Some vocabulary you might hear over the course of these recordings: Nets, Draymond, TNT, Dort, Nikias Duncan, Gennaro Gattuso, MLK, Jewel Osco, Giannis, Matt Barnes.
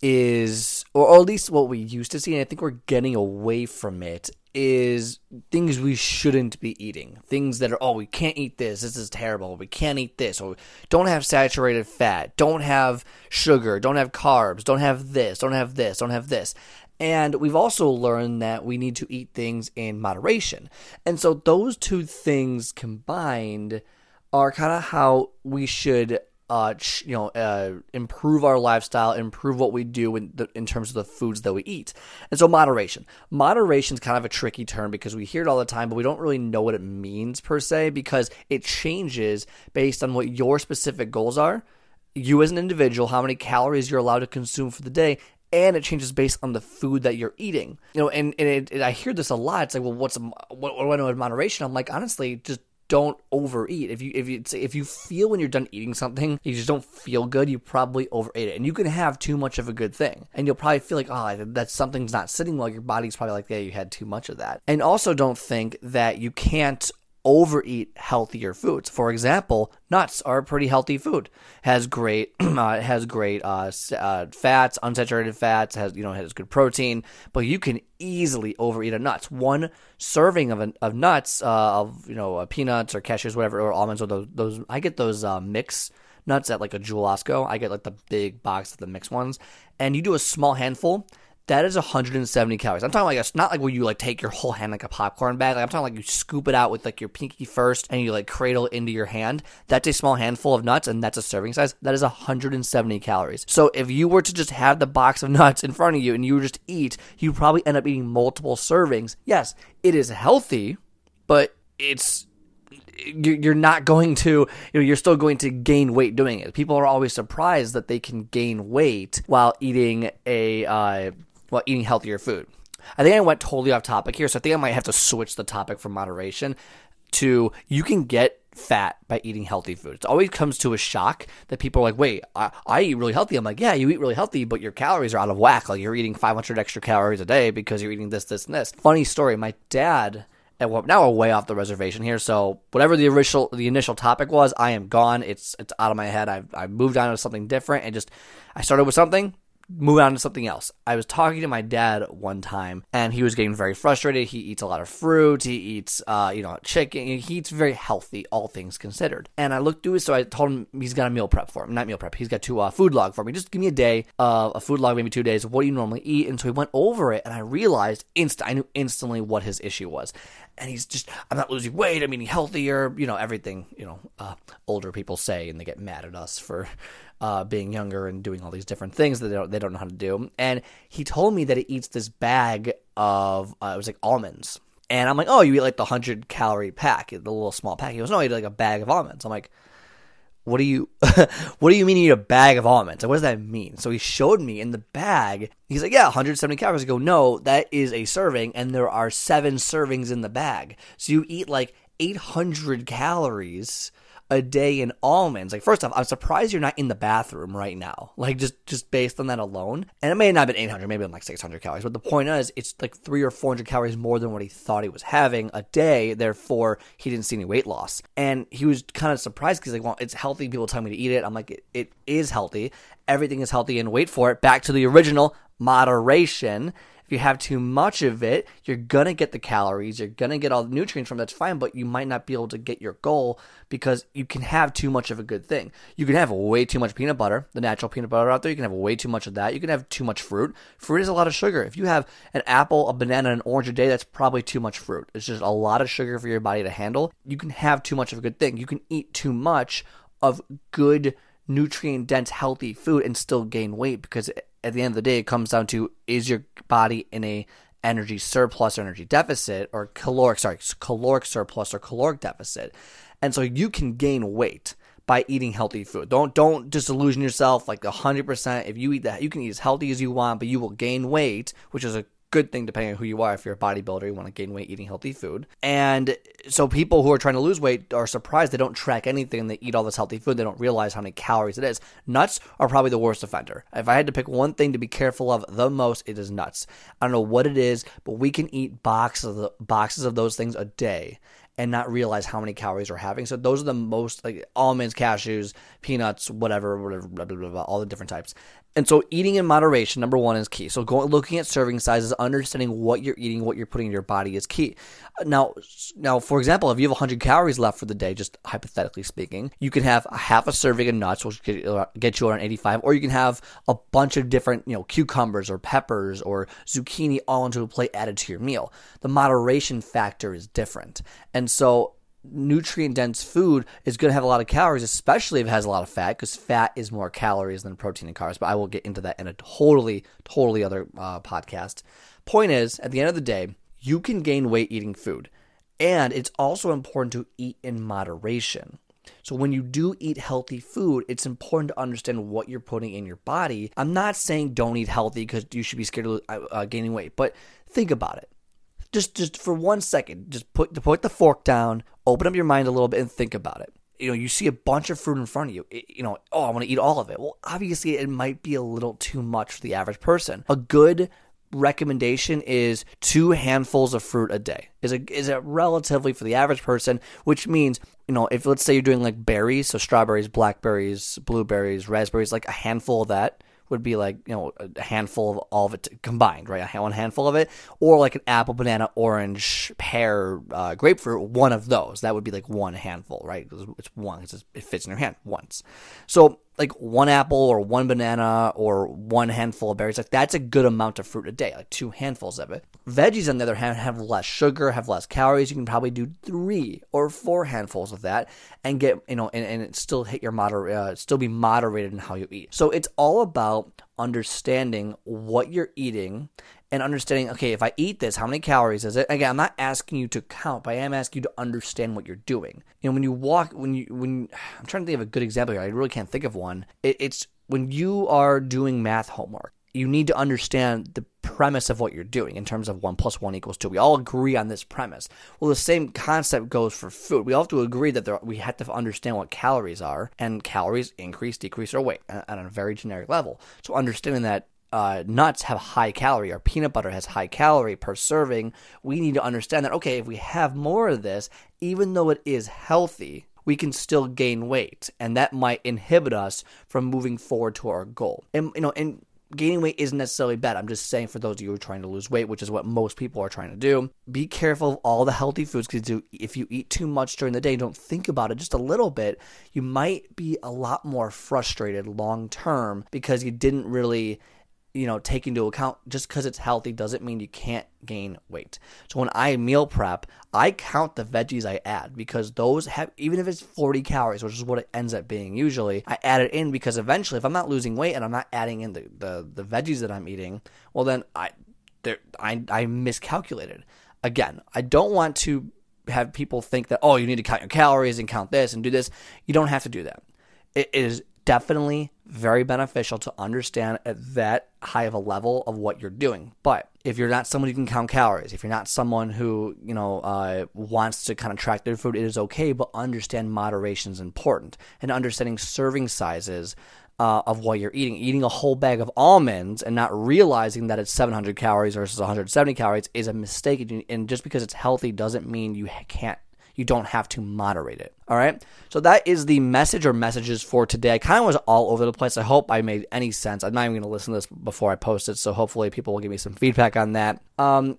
is, or at least what we used to see, and I think we're getting away from it, is things we shouldn't be eating. Things that are, oh, we can't eat this, this is terrible, we can't eat this, or don't have saturated fat, don't have sugar, don't have carbs, don't have this, don't have this, don't have this. And we've also learned that we need to eat things in moderation. And so those two things combined are kind of how we should improve our lifestyle, improve what we do in terms of the foods that we eat. And so moderation. Moderation is kind of a tricky term because we hear it all the time, but we don't really know what it means per se, because it changes based on what your specific goals are, you as an individual, how many calories you're allowed to consume for the day, and it changes based on the food that you're eating. You know, and I hear this a lot. It's like, well, what do I know in moderation? I'm like, honestly, just don't overeat. If you feel when you're done eating something, you just don't feel good, you probably overate it. And you can have too much of a good thing. And you'll probably feel like, oh, that something's not sitting well. Your body's probably like, yeah, you had too much of that. And also don't think that you can't overeat healthier foods. For example, nuts are a pretty healthy food. Has great fats, unsaturated fats. Has good protein. But you can easily overeat a nuts. One serving of nuts, peanuts or cashews, whatever, or almonds, or those. I get those mix nuts at like a Jewel Osco. I get like the big box of the mixed ones, and you do a small handful. That is 170 calories. I'm talking like it's not like where you like take your whole hand like a popcorn bag. Like I'm talking like you scoop it out with like your pinky first and you like cradle it into your hand. That's a small handful of nuts, and that's a serving size. That is 170 calories. So if you were to just have the box of nuts in front of you and you just eat, you probably end up eating multiple servings. Yes, it is healthy, but it's you're not going to, you're still going to gain weight doing it. People are always surprised that they can gain weight while eating eating healthier food. I think I went totally off topic here, so I think I might have to switch the topic from moderation to you can get fat by eating healthy food. It always comes to a shock that people are like, wait, I eat really healthy. I'm like, yeah, you eat really healthy, but your calories are out of whack. Like you're eating 500 extra calories a day because you're eating this, this, and this. Funny story, my dad, and now we're way off the reservation here, so whatever the initial topic was, I am gone. It's out of my head. I moved on to something different, and just I started with something, move on to something else. I was talking to my dad one time, and he was getting very frustrated. He eats a lot of fruit. He eats, chicken. He eats very healthy, all things considered. And I looked through it, so I told him he's got a meal prep for him. Not meal prep. He's got to food log for me. Just give me a day, a food log, maybe 2 days. What do you normally eat? And so he went over it, and I realized I knew instantly what his issue was. And he's just, I'm not losing weight. I'm eating healthier. Everything, older people say, and they get mad at us for being younger and doing all these different things that they don't know how to do. And he told me that he eats this bag of it was like almonds, and I'm like, oh, you eat like the 100 calorie pack, the little small pack. He goes, no, I eat like a bag of almonds. I'm like, what do you mean you eat a bag of almonds? Like, what does that mean? So he showed me in the bag. He's like, yeah, 170 calories. I go, no, that is a serving, and there are 7 servings in the bag, so you eat like 800 calories a day in almonds. Like, first off, I'm surprised you're not in the bathroom right now. Like, just based on that alone. And it may not have been 800, maybe like 600 calories. But the point is, it's like 300 or 400 calories more than what he thought he was having a day. Therefore, he didn't see any weight loss. And he was kind of surprised because, like, well, it's healthy. People tell me to eat it. I'm like, it is healthy. Everything is healthy. And wait for it. Back to the original moderation. If you have too much of it, you're going to get the calories, you're going to get all the nutrients from it, that's fine, but you might not be able to get your goal because you can have too much of a good thing. You can have way too much peanut butter, the natural peanut butter out there, you can have way too much of that. You can have too much fruit. Fruit is a lot of sugar. If you have an apple, a banana, an orange a day, that's probably too much fruit. It's just a lot of sugar for your body to handle. You can have too much of a good thing. You can eat too much of good, nutrient-dense, healthy food and still gain weight because at the end of the day, it comes down to, is your body in a energy surplus or energy deficit, or caloric surplus or caloric deficit? And so you can gain weight by eating healthy food. Don't disillusion yourself like 100%. If you eat that, you can eat as healthy as you want, but you will gain weight, which is a good thing depending on who you are. If you're a bodybuilder, you want to gain weight eating healthy food. And so people who are trying to lose weight are surprised. They don't track anything. They eat all this healthy food. They don't realize how many calories it is. Nuts are probably the worst offender. If I had to pick one thing to be careful of the most, it is nuts. I don't know what it is, but we can eat boxes of those things a day and not realize how many calories we're having. So those are the most, like almonds, cashews, peanuts, whatever blah, blah, blah, blah, all the different types. And so eating in moderation, number one, is key. So looking at serving sizes, understanding what you're eating, what you're putting in your body is key. Now, for example, if you have 100 calories left for the day, just hypothetically speaking, you can have a half a serving of nuts, which get you around 85, or you can have a bunch of different, cucumbers or peppers or zucchini all onto a plate added to your meal. The moderation factor is different. And so nutrient-dense food is going to have a lot of calories, especially if it has a lot of fat, because fat is more calories than protein and carbs. But I will get into that in a totally other podcast. Point is, at the end of the day, you can gain weight eating food, and it's also important to eat in moderation. So when you do eat healthy food, it's important to understand what you're putting in your body. I'm not saying don't eat healthy because you should be scared of gaining weight, but think about it. Just for 1 second, just put the fork down, open up your mind a little bit and think about it. You see a bunch of fruit in front of you. I want to eat all of it. Well, obviously it might be a little too much for the average person. A good recommendation is 2 handfuls of fruit a day is a relatively for the average person, which means, if let's say you're doing like berries, so strawberries, blackberries, blueberries, raspberries, like a handful of that would be like, a handful of all of it combined, right? 1 handful of it, or like an apple, banana, orange, pear, grapefruit, one of those. That would be like 1 handful, right? It's one, it fits in your hand once. So like 1 apple or 1 banana or 1 handful of berries, like that's a good amount of fruit a day, like 2 handfuls of it. Veggies, on the other hand, have less sugar, have less calories. You can probably do 3 or 4 handfuls of that and get, and still hit your still be moderated in how you eat. So it's all about understanding what you're eating and understanding, okay, if I eat this, how many calories is it? Again, I'm not asking you to count, but I am asking you to understand what you're doing. I'm trying to think of a good example here. I really can't think of one. It's when you are doing math homework, you need to understand the premise of what you're doing in terms of 1 + 1 = 2. We all agree on this premise. Well, the same concept goes for food. We all have to agree that we have to understand what calories are, and calories increase, decrease, or weight on a very generic level. So understanding that nuts have high calorie, or peanut butter has high calorie per serving, we need to understand that, okay, if we have more of this, even though it is healthy, we can still gain weight, and that might inhibit us from moving forward to our goal. And, gaining weight isn't necessarily bad. I'm just saying, for those of you who are trying to lose weight, which is what most people are trying to do, be careful of all the healthy foods, because if you eat too much during the day, don't think about it just a little bit, you might be a lot more frustrated long term because you didn't really take into account. Just because it's healthy doesn't mean you can't gain weight. So when I meal prep, I count the veggies I add, because those have, even if it's 40 calories, which is what it ends up being usually, I add it in, because eventually if I'm not losing weight and I'm not adding in the veggies that I'm eating, well then I miscalculated. Again, I don't want to have people think that, you need to count your calories and count this and do this. You don't have to do that. It is definitely very beneficial to understand at that high of a level of what you're doing. But if you're not someone who can count calories, if you're not someone who, wants to kind of track their food, it is okay, but understand moderation is important. And understanding serving sizes of what you're eating. Eating a whole bag of almonds and not realizing that it's 700 calories versus 170 calories is a mistake. And just because it's healthy doesn't mean you can't. You don't have to moderate it. All right. So that is the message or messages for today. I kind of was all over the place. I hope I made any sense. I'm not even going to listen to this before I post it, so hopefully people will give me some feedback on that.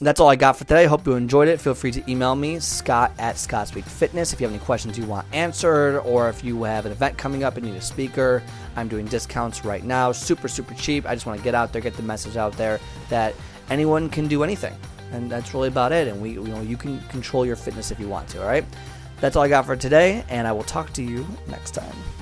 That's all I got for today. I hope you enjoyed it. Feel free to email me, Scott@ScottSpeakFitness. If you have any questions you want answered, or if you have an event coming up and need a speaker, I'm doing discounts right now. Super, super cheap. I just want to get out there, get the message out there that anyone can do anything. And that's really about it. And you can control your fitness if you want to, all right? That's all I got for today, and I will talk to you next time.